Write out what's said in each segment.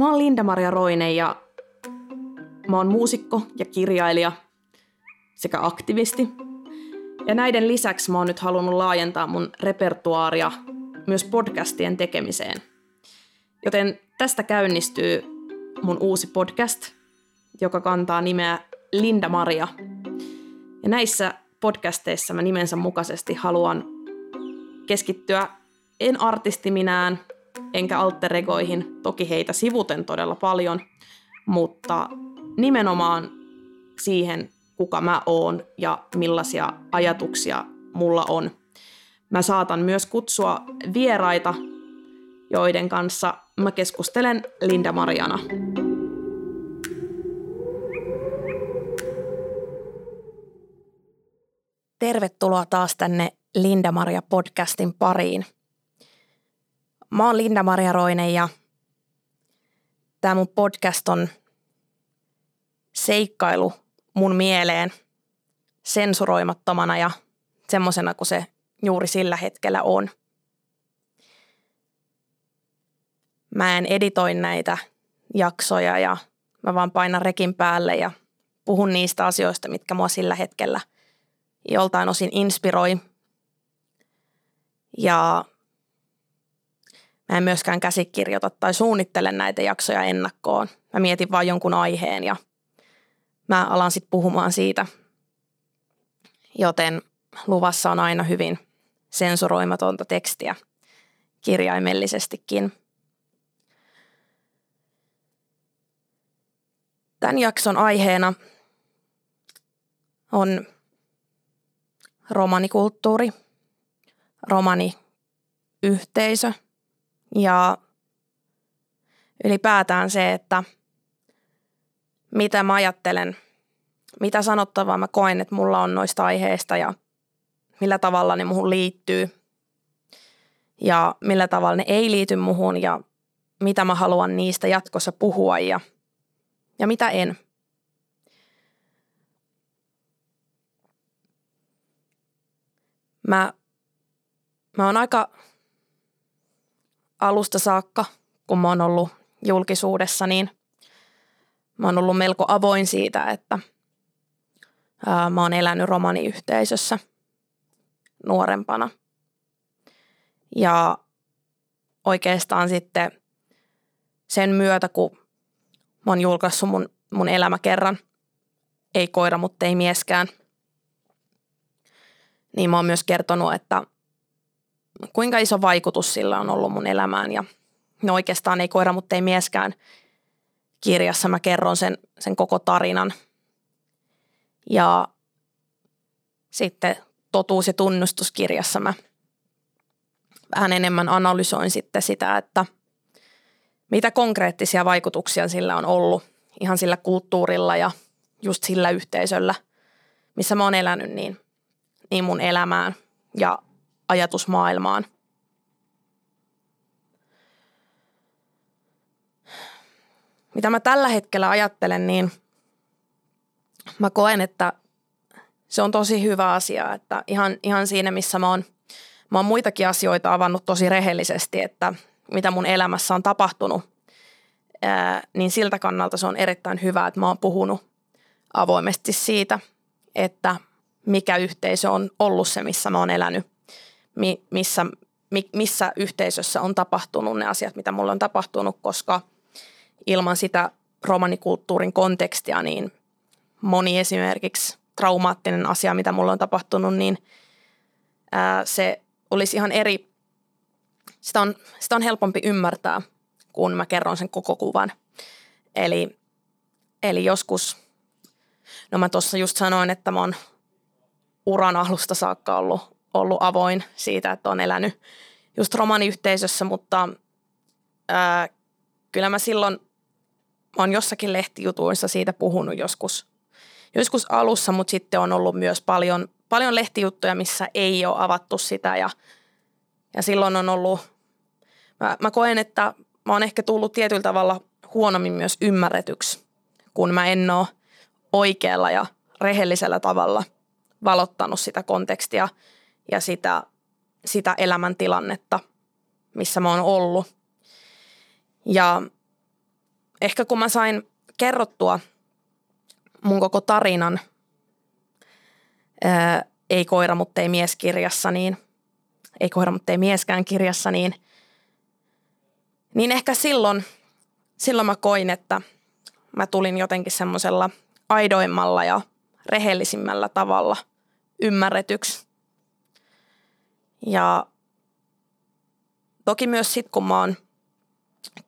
Mä oon Linda-Maria Roine ja mä oon muusikko ja kirjailija sekä aktivisti. Ja näiden lisäksi mä oon nyt halunnut laajentaa mun repertuaaria myös podcastien tekemiseen. Joten tästä käynnistyy mun uusi podcast, joka kantaa nimeä Linda-Maria. Ja näissä podcasteissa mä nimensä mukaisesti haluan keskittyä en artistiminään, enkä alteregoihin, toki heitä sivuten todella paljon, mutta nimenomaan siihen, kuka mä oon ja millaisia ajatuksia mulla on. Mä saatan myös kutsua vieraita, joiden kanssa mä keskustelen Linda-Mariana. Tervetuloa taas tänne Linda-Maria-podcastin pariin. Mä oon Linda-Maria Roine ja tää mun podcast on seikkailu mun mieleen sensuroimattomana ja semmosena kuin se juuri sillä hetkellä on. Mä en editoi näitä jaksoja ja mä vaan painan rekin päälle ja puhun niistä asioista, mitkä mua sillä hetkellä joltain osin inspiroi. Ja mä en myöskään käsikirjoita tai suunnittele näitä jaksoja ennakkoon. Mä mietin vaan jonkun aiheen ja mä alan sitten puhumaan siitä. Joten luvassa on aina hyvin sensuroimatonta tekstiä kirjaimellisestikin. Tämän jakson aiheena on romanikulttuuri, romaniyhteisö ja ylipäätään se, että mitä mä ajattelen, mitä sanottavaa mä koen, että mulla on noista aiheista ja millä tavalla ne muhun liittyy ja millä tavalla ne ei liity muhun ja mitä mä haluan niistä jatkossa puhua ja mitä en. Mä oon aika alusta saakka, kun mä oon ollut julkisuudessa, niin mä oon ollut melko avoin siitä, että mä oon elänyt romaniyhteisössä nuorempana. Ja oikeastaan sitten sen myötä, kun mä oon julkaissut mun elämä kerran, ei koira, mutta ei mieskään, niin mä oon myös kertonut, että kuinka iso vaikutus sillä on ollut mun elämään. Ja no oikeastaan ei koira, mutta ei mieskään -kirjassa mä kerron sen koko tarinan. Ja sitten totuus- ja tunnustuskirjassa mä vähän enemmän analysoin sitten sitä, että mitä konkreettisia vaikutuksia sillä on ollut ihan sillä kulttuurilla ja just sillä yhteisöllä, missä mä oon elänyt, niin mun elämään ja ajatusmaailmaan. Mitä mä tällä hetkellä ajattelen, niin mä koen, että se on tosi hyvä asia, että ihan siinä, missä mä oon muitakin asioita avannut tosi rehellisesti, että mitä mun elämässä on tapahtunut, niin siltä kannalta se on erittäin hyvä, että mä oon puhunut avoimesti siitä, että mikä yhteisö on ollut se, missä mä oon elänyt, missä yhteisössä on tapahtunut ne asiat, mitä mulla on tapahtunut, koska ilman sitä romanikulttuurin kontekstia, niin moni esimerkiksi traumaattinen asia, mitä mulla on tapahtunut, niin se olisi ihan eri, sitä on helpompi ymmärtää, kun mä kerron sen koko kuvan. Eli joskus, no mä tuossa just sanoin, että mä oon uran alusta saakka ollut avoin siitä, että on elänyt just romaniyhteisössä, mutta kyllä mä silloin, mä oon jossakin lehtijutuissa siitä puhunut joskus alussa, mutta sitten on ollut myös paljon lehtijuttuja, missä ei ole avattu sitä ja silloin on ollut, mä koen, että mä oon ehkä tullut tietyllä tavalla huonommin myös ymmärretyksi, kun mä en ole oikealla ja rehellisellä tavalla valottanut sitä kontekstia ja sitä elämäntilannetta, missä mä oon ollut. Ja ehkä kun mä sain kerrottua mun koko tarinan Ei koira, mutta ei mies kirjassa, niin ei koira, mutta ei mieskään kirjassa, niin ehkä silloin mä koin, että mä tulin jotenkin semmoisella aidoimmalla ja rehellisimmällä tavalla ymmärretyksi. Ja toki myös sit, kun mä oon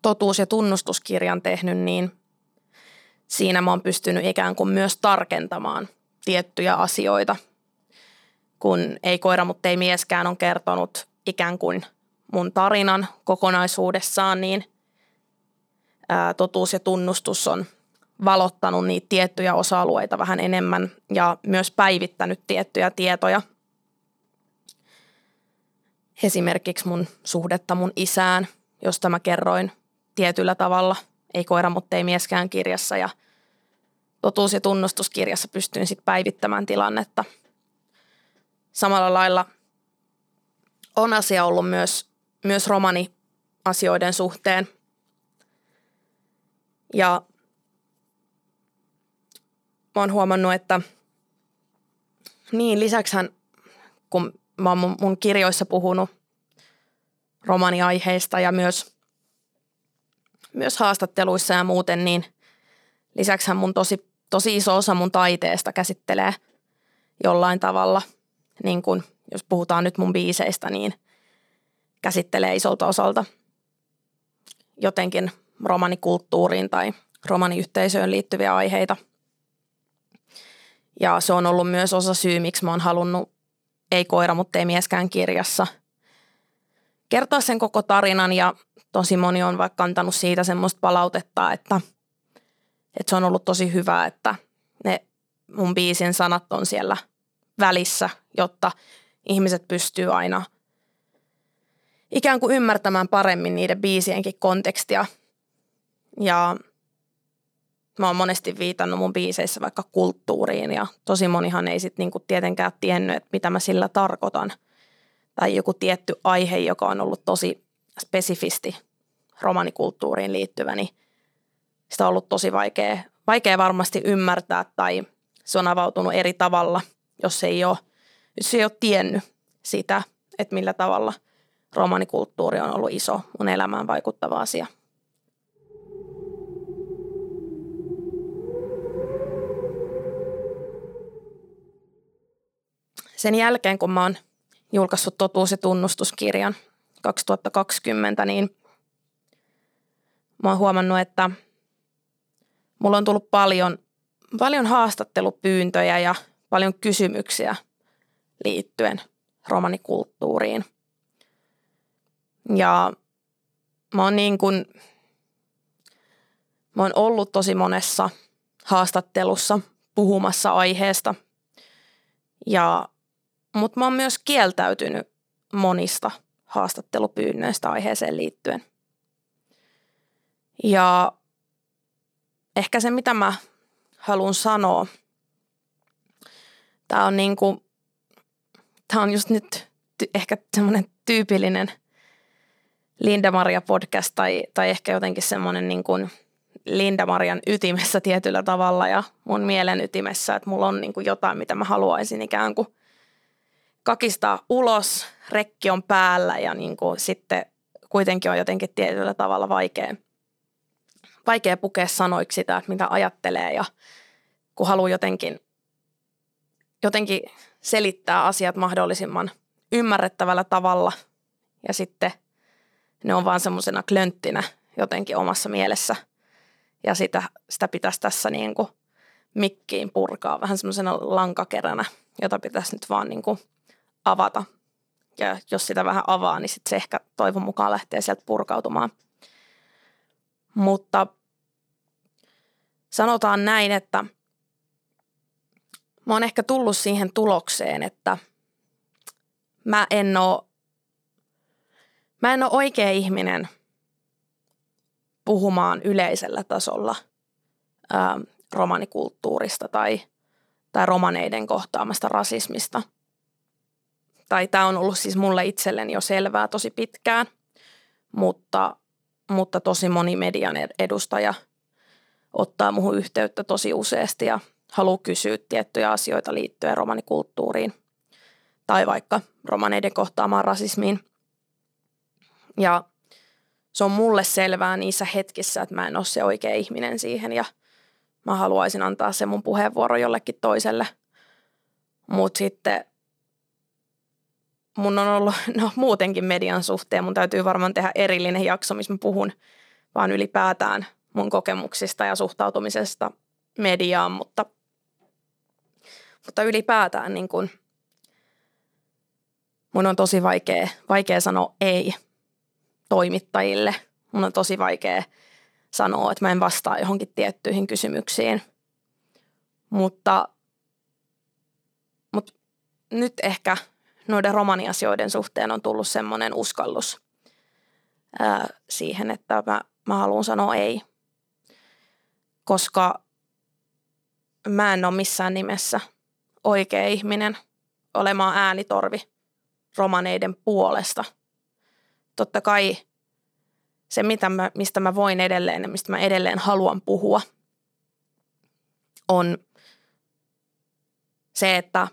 totuus- ja tunnustuskirjan tehnyt, niin siinä mä oon pystynyt ikään kuin myös tarkentamaan tiettyjä asioita, kun ei koira, mutta ei mieskään on kertonut ikään kuin mun tarinan kokonaisuudessaan, niin totuus ja tunnustus on valottanut niitä tiettyjä osa-alueita vähän enemmän ja myös päivittänyt tiettyjä tietoja. Esimerkiksi mun suhdetta mun isään, josta mä kerroin tietyllä tavalla, ei koira, mutta ei mieskään kirjassa, ja totuus- ja tunnustuskirjassa pystyin sitten päivittämään tilannetta. Samalla lailla on asia ollut myös romani-asioiden suhteen. Ja mä oon huomannut, että niin lisäksihän, kun mä oon mun kirjoissa puhunut romani-aiheista ja myös haastatteluissa ja muuten, niin lisäksihän mun tosi iso osa mun taiteesta käsittelee jollain tavalla, niin kun, jos puhutaan nyt mun biiseistä, niin käsittelee isolta osalta jotenkin romanikulttuuriin tai romaniyhteisöön liittyviä aiheita. Ja se on ollut myös osa syy, miksi mä oon halunnut Ei koira, mutta ei mieskään kirjassa kertoa sen koko tarinan, ja tosi moni on vaikka antanut siitä semmoista palautetta, että se on ollut tosi hyvä, että ne mun biisin sanat on siellä välissä, jotta ihmiset pystyy aina ikään kuin ymmärtämään paremmin niiden biisienkin kontekstia. Ja mä oon monesti viitannut mun biiseissä vaikka kulttuuriin, ja tosi monihan ei sitten niinku tietenkään tiennyt, että mitä mä sillä tarkoitan. Tai joku tietty aihe, joka on ollut tosi spesifisti romanikulttuuriin liittyvä, niin sitä on ollut tosi vaikea varmasti ymmärtää, tai se on avautunut eri tavalla, jos ei ole tiennyt sitä, että millä tavalla romanikulttuuri on ollut iso mun elämään vaikuttava asia. Sen jälkeen, kun mä oon julkaissut totuus- ja tunnustuskirjan 2020, niin mä oon huomannut, että mulla on tullut paljon haastattelupyyntöjä ja paljon kysymyksiä liittyen romanikulttuuriin. Ja mä oon ollut tosi monessa haastattelussa puhumassa aiheesta, mutta mä oon myös kieltäytynyt monista haastattelupyynnöistä aiheeseen liittyen. Ja ehkä se, mitä mä haluan sanoa, tää on just nyt ehkä semmoinen tyypillinen Linda-Maria podcast tai ehkä jotenkin semmoinen niin kuin Linda-Marian ytimessä tietyllä tavalla ja mun mielen ytimessä, että mulla on niin kuin jotain, mitä mä haluaisin ikään kuin kakistaa ulos, rekki on päällä ja niin kuin sitten kuitenkin on jotenkin tietyllä tavalla vaikea pukea sanoiksi sitä, että mitä ajattelee, ja kun haluaa jotenkin selittää asiat mahdollisimman ymmärrettävällä tavalla, ja sitten ne on vaan semmoisena klönttinä jotenkin omassa mielessä, ja sitä pitäisi tässä niin kuin mikkiin purkaa vähän semmoisena lankakeränä, jota pitäisi nyt vaan niin kuin avata, ja jos sitä vähän avaa, niin sitten se ehkä toivon mukaan lähtee sieltä purkautumaan. Mutta sanotaan näin, että mä oon ehkä tullut siihen tulokseen, että mä en oo oikea ihminen puhumaan yleisellä tasolla romanikulttuurista tai romaneiden kohtaamasta rasismista. Tai tää on ollut siis mulle itselleni jo selvää tosi pitkään, mutta tosi moni median edustaja ottaa muhun yhteyttä tosi useasti ja haluaa kysyä tiettyjä asioita liittyen romanikulttuuriin tai vaikka romaneiden kohtaamaan rasismiin. Ja se on mulle selvää niissä hetkissä, että mä en ole se oikea ihminen siihen ja mä haluaisin antaa sen mun puheenvuoro jollekin toiselle. Mutta sitten mun on ollut muutenkin median suhteen. Mun täytyy varmaan tehdä erillinen jakso, missä mä puhun vaan ylipäätään mun kokemuksista ja suhtautumisesta mediaan. Mutta ylipäätään niin kun, mun on tosi vaikea sanoa ei toimittajille. Mun on tosi vaikea sanoa, että mä en vastaa johonkin tiettyihin kysymyksiin. Mutta nyt ehkä noiden romaniasioiden suhteen on tullut semmoinen uskallus siihen, että mä haluan sanoa ei. Koska mä en ole missään nimessä oikea ihminen olemaan äänitorvi romaneiden puolesta. Totta kai se, mistä mä voin edelleen ja mistä mä edelleen haluan puhua, on se, että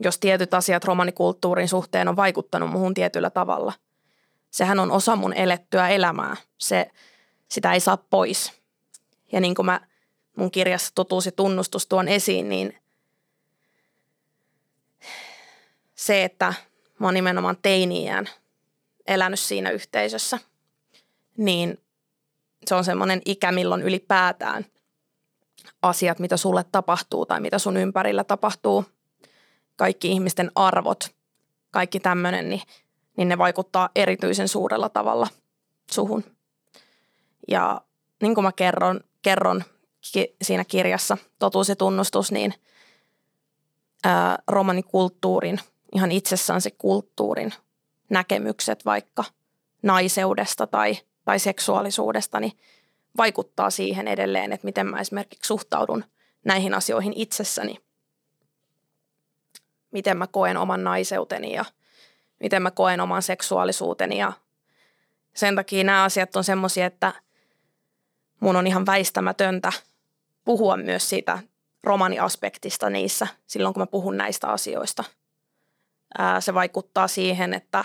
jos tietyt asiat romanikulttuurin suhteen on vaikuttanut muhun tietyllä tavalla, sehän on osa mun elettyä elämää. Sitä ei saa pois. Ja niin kuin mä mun kirjassa Totuus ja tunnustus tuon esiin, niin se, että mä oon nimenomaan teini-iän elänyt siinä yhteisössä, niin se on semmoinen ikä, milloin ylipäätään asiat, mitä sulle tapahtuu tai mitä sun ympärillä tapahtuu, kaikki ihmisten arvot, kaikki tämmöinen, niin ne vaikuttaa erityisen suurella tavalla suhun. Ja niin kuin mä kerron siinä kirjassa Totuus ja tunnustus, niin romanikulttuurin, ihan itsessään se kulttuurin näkemykset vaikka naiseudesta tai seksuaalisuudesta, niin vaikuttaa siihen edelleen, että miten mä esimerkiksi suhtaudun näihin asioihin itsessäni. Miten mä koen oman naiseuteni ja miten mä koen oman seksuaalisuuteni. Ja sen takia nämä asiat on semmoisia, että mun on ihan väistämätöntä puhua myös siitä romaniaspektista niissä silloin, kun mä puhun näistä asioista. Se vaikuttaa siihen, että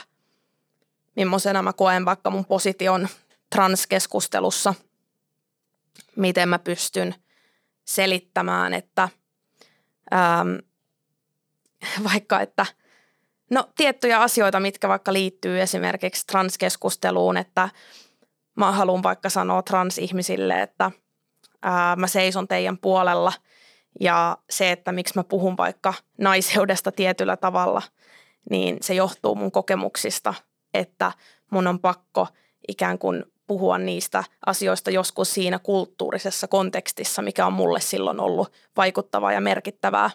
millaisena mä koen vaikka mun position transkeskustelussa, miten mä pystyn selittämään, että vaikka, että tiettyjä asioita, mitkä vaikka liittyy esimerkiksi transkeskusteluun, että mä haluan vaikka sanoa transihmisille, että mä seison teidän puolella ja se, että miksi mä puhun vaikka naiseudesta tietyllä tavalla, niin se johtuu mun kokemuksista, että mun on pakko ikään kuin puhua niistä asioista joskus siinä kulttuurisessa kontekstissa, mikä on mulle silloin ollut vaikuttavaa ja merkittävää,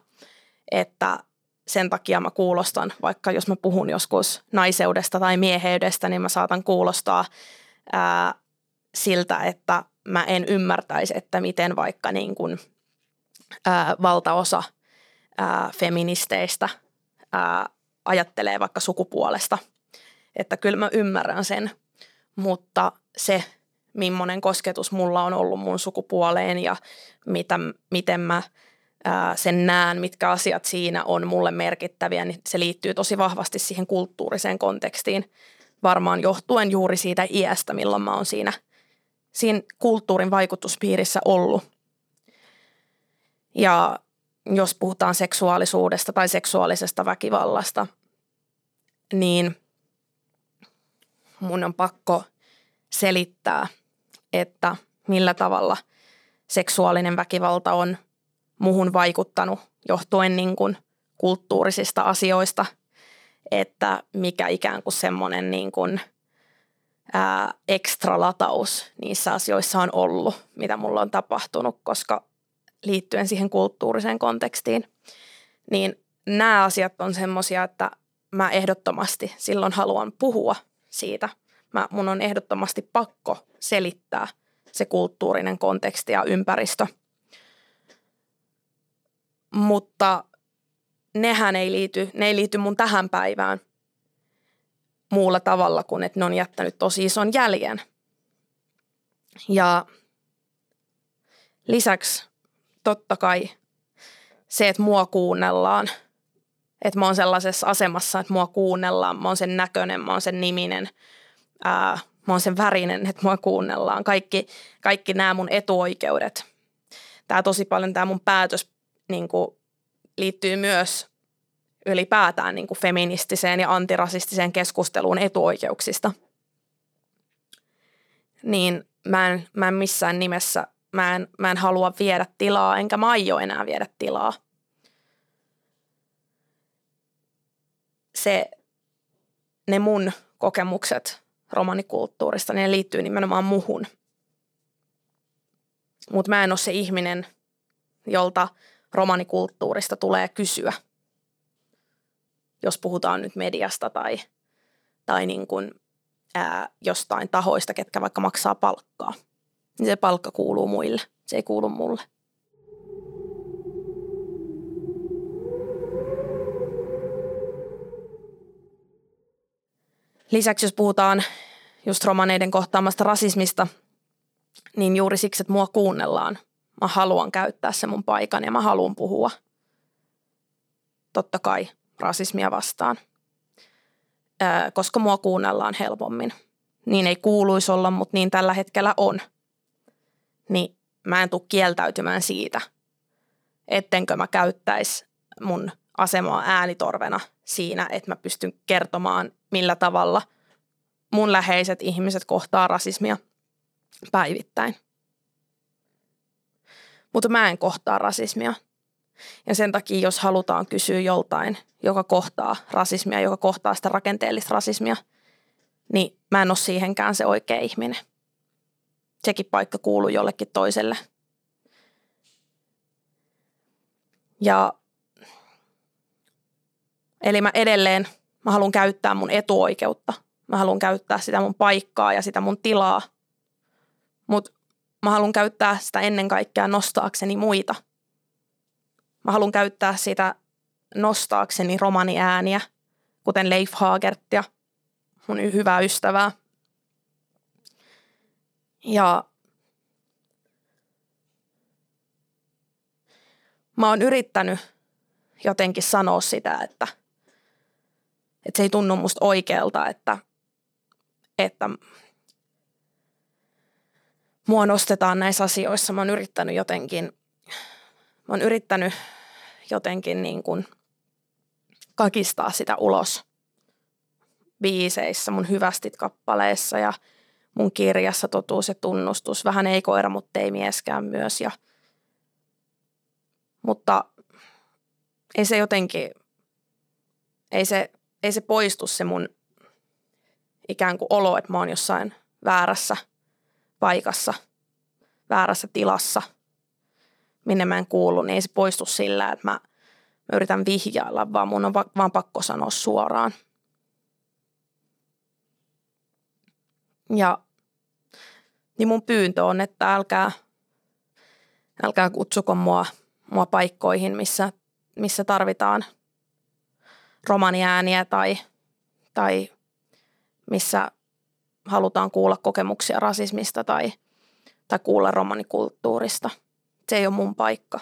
että sen takia mä kuulostan, vaikka jos mä puhun joskus naiseudesta tai mieheydestä, niin mä saatan kuulostaa siltä, että mä en ymmärtäisi, että miten vaikka niin kuin, valtaosa feministeistä ajattelee vaikka sukupuolesta. Että kyllä mä ymmärrän sen, mutta se, millainen kosketus mulla on ollut mun sukupuoleen ja miten mä sen näen, mitkä asiat siinä on mulle merkittäviä, niin se liittyy tosi vahvasti siihen kulttuuriseen kontekstiin, varmaan johtuen juuri siitä iästä, milloin mä oon siinä kulttuurin vaikutuspiirissä ollut. Ja jos puhutaan seksuaalisuudesta tai seksuaalisesta väkivallasta, niin mun on pakko selittää, että millä tavalla seksuaalinen väkivalta on muhun vaikuttanut johtuen niin kuin kulttuurisista asioista, että mikä ikään kuin semmoinen niin kuin ekstra lataus niissä asioissa on ollut, mitä mulla on tapahtunut, koska liittyen siihen kulttuuriseen kontekstiin, niin nämä asiat on semmoisia, että mä ehdottomasti silloin haluan puhua siitä. Mun on ehdottomasti pakko selittää se kulttuurinen konteksti ja ympäristö. Mutta ne ei liity mun tähän päivään muulla tavalla kuin, että ne on jättänyt tosi ison jäljen. Ja Lisäksi totta kai se, että mua kuunnellaan, että mä oon sellaisessa asemassa, että mua kuunnellaan, mä oon sen näköinen, mä oon sen niminen, mä oon sen värinen, että mua kuunnellaan. Kaikki nämä mun etuoikeudet. Tää tosi paljon, tää mun päätös niin kuin liittyy myös ylipäätään niin kuin feministiseen ja antirasistiseen keskusteluun etuoikeuksista. Niin mä en missään nimessä, mä en halua viedä tilaa, enkä mä aio enää viedä tilaa. Ne mun kokemukset romanikulttuurista, ne liittyy nimenomaan muhun. Mutta mä en ole se ihminen, jolta romanikulttuurista tulee kysyä, jos puhutaan nyt mediasta tai niin kuin, jostain tahoista, ketkä vaikka maksaa palkkaa. Niin se palkka kuuluu muille, se ei kuulu mulle. Lisäksi jos puhutaan just romaneiden kohtaamasta rasismista, niin juuri siksi, että mua kuunnellaan. Mä haluan käyttää sen mun paikan ja mä haluan puhua. Totta kai rasismia vastaan, koska mua kuunnellaan helpommin. Niin ei kuuluisi olla, mutta niin tällä hetkellä on. Niin mä en tule kieltäytymään siitä, ettenkö mä käyttäisi mun asemaa äänitorvena siinä, että mä pystyn kertomaan, millä tavalla mun läheiset ihmiset kohtaa rasismia päivittäin. Mutta mä en kohtaa rasismia. Ja sen takia, jos halutaan kysyä joltain, joka kohtaa rasismia, joka kohtaa sitä rakenteellista rasismia, niin mä en ole siihenkään se oikea ihminen. Sekin paikka kuuluu jollekin toiselle. Eli mä edelleen, mä haluan käyttää mun etuoikeutta. Mä haluan käyttää sitä mun paikkaa ja sitä mun tilaa. Mutta mä haluan käyttää sitä ennen kaikkea nostaakseni muita. Mä haluan käyttää sitä nostaakseni romaniääniä, kuten Leif Hagertia, mun hyvää ystävää. Ja mä oon yrittänyt jotenkin sanoa sitä, että se ei tunnu musta oikealta, että mua nostetaan näissä asioissa. Mä oon yrittänyt jotenkin niin kuin kakistaa sitä ulos biiseissä, mun Hyvästit-kappaleissa ja mun kirjassa Totuus ja tunnustus. Vähän ei koira, mutta ei mieskään myös. Mutta ei se jotenkin, ei se poistu se mun ikään kuin olo, että mä oon jossain väärässä paikassa, väärässä tilassa, minne mä en kuulu, niin ei se poistu sillä, että mä yritän vihjailla, vaan mun on vaan pakko sanoa suoraan. Ja niin mun pyyntö on, että älkää kutsuko mua paikkoihin, missä tarvitaan romaniääniä tai missä halutaan kuulla kokemuksia rasismista tai kuulla romanikulttuurista. Se ei ole mun paikka.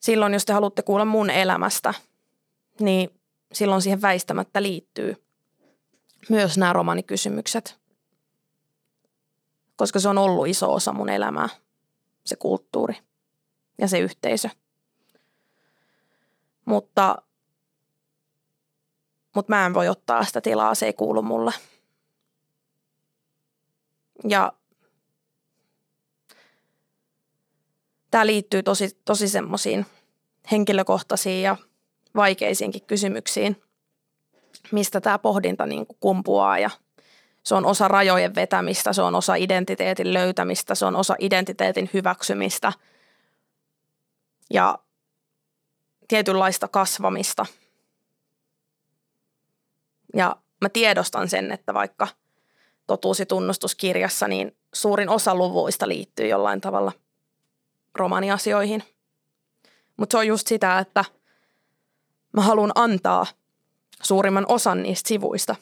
Silloin, jos te haluatte kuulla mun elämästä, niin silloin siihen väistämättä liittyy myös nämä romanikysymykset, koska se on ollut iso osa mun elämää, se kulttuuri ja se yhteisö. Mutta mä en voi ottaa sitä tilaa, se ei kuulu mulle. Ja tämä liittyy tosi semmoisiin henkilökohtaisiin ja vaikeisiinkin kysymyksiin, mistä tämä pohdinta niin kuin kumpuaa. Ja se on osa rajojen vetämistä, se on osa identiteetin löytämistä, se on osa identiteetin hyväksymistä ja tietynlaista kasvamista. Ja mä tiedostan sen, että vaikka Totuus- ja tunnustuskirjassa, niin suurin osa luvuista liittyy jollain tavalla romaniasioihin. Mutta se on just sitä, että mä haluan antaa suurimman osan niistä sivuista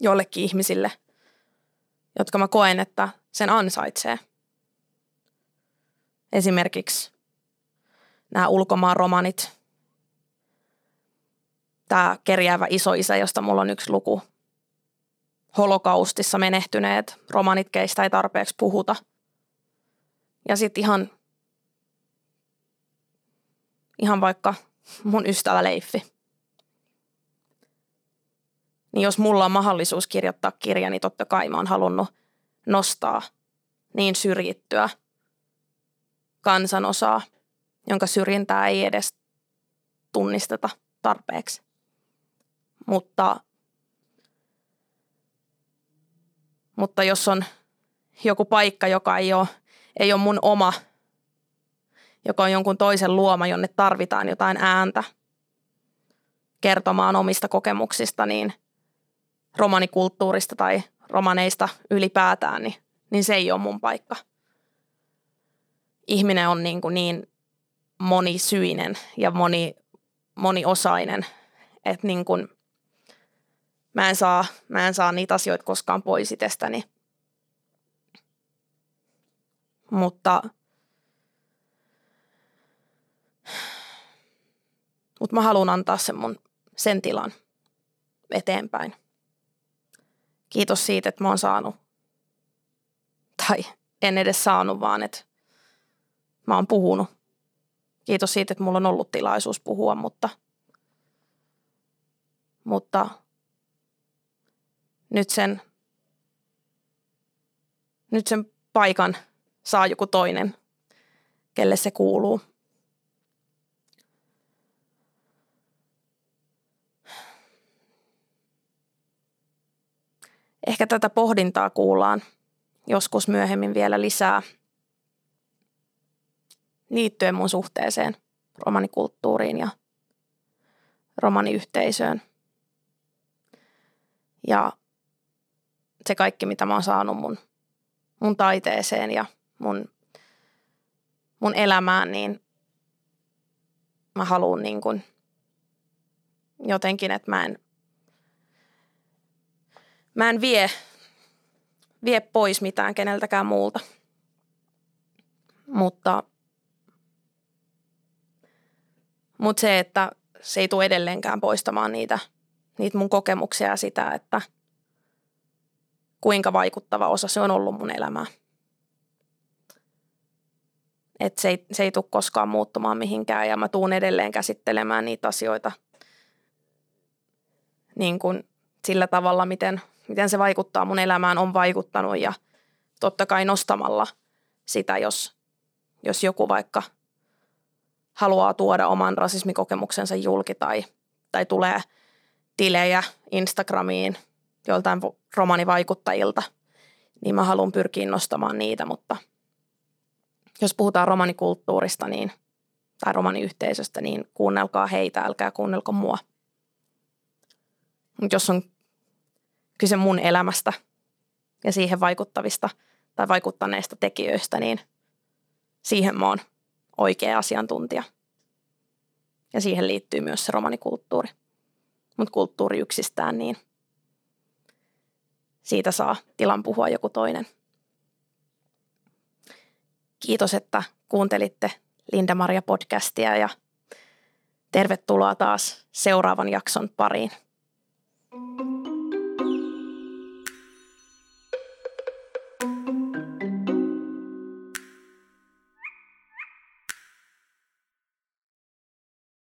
jollekin ihmisille, jotka mä koen, että sen ansaitsee. Esimerkiksi nämä ulkomaan romanit. Tämä kerjäävä isoisä, josta mulla on yksi luku. Holokaustissa menehtyneet romanit, keistä ei tarpeeksi puhuta. Ja sitten ihan vaikka mun ystävä Leiffi. Niin jos mulla on mahdollisuus kirjoittaa kirja, niin totta kai mä oon halunnut nostaa niin syrjittyä kansanosaa, jonka syrjintää ei edes tunnisteta tarpeeksi. Mutta jos on joku paikka, joka ei ole mun oma, joka on jonkun toisen luoma, jonne tarvitaan jotain ääntä kertomaan omista kokemuksista, niin romanikulttuurista tai romaneista ylipäätään, niin se ei ole mun paikka. Ihminen on niin monisyinen ja moniosainen, että niin kuin mä en saa niitä asioita koskaan pois itsestäni. Mutta mä haluan antaa sen tilan eteenpäin. Kiitos siitä, että mä oon saanut, tai en edes saanut, vaan että mä oon puhunut. Kiitos siitä, että mulla on ollut tilaisuus puhua, mutta nyt sen paikan saa joku toinen, kelle se kuuluu. Ehkä tätä pohdintaa kuullaan joskus myöhemmin vielä lisää liittyen mun suhteeseen romanikulttuuriin ja romaniyhteisöön. Ja se kaikki, mitä mä oon saanut mun taiteeseen ja mun elämään, niin mä haluun niin kuin jotenkin, että mä en vie pois mitään keneltäkään muulta, mutta se, että se ei tule edelleenkään poistamaan niitä mun kokemuksia ja sitä, että kuinka vaikuttava osa se on ollut mun elämää. Että se ei tule koskaan muuttumaan mihinkään ja mä tuun edelleen käsittelemään niitä asioita niin kuin sillä tavalla, miten se vaikuttaa mun elämään, on vaikuttanut ja totta kai nostamalla sitä, jos joku vaikka haluaa tuoda oman rasismikokemuksensa julki tai tulee tilejä Instagramiin joltain romanivaikuttajilta, niin mä haluan pyrkiä nostamaan niitä, mutta jos puhutaan romanikulttuurista tai romaniyhteisöstä, niin kuunnelkaa heitä, älkää kuunnelko mua. Mutta jos on kyse mun elämästä ja siihen vaikuttavista tai vaikuttaneista tekijöistä, niin siihen mä oon oikea asiantuntija. Ja siihen liittyy myös se romanikulttuuri. Mutta kulttuuri yksistään, niin siitä saa tilan puhua joku toinen. Kiitos, että kuuntelitte Linda-Maria podcastia ja tervetuloa taas seuraavan jakson pariin.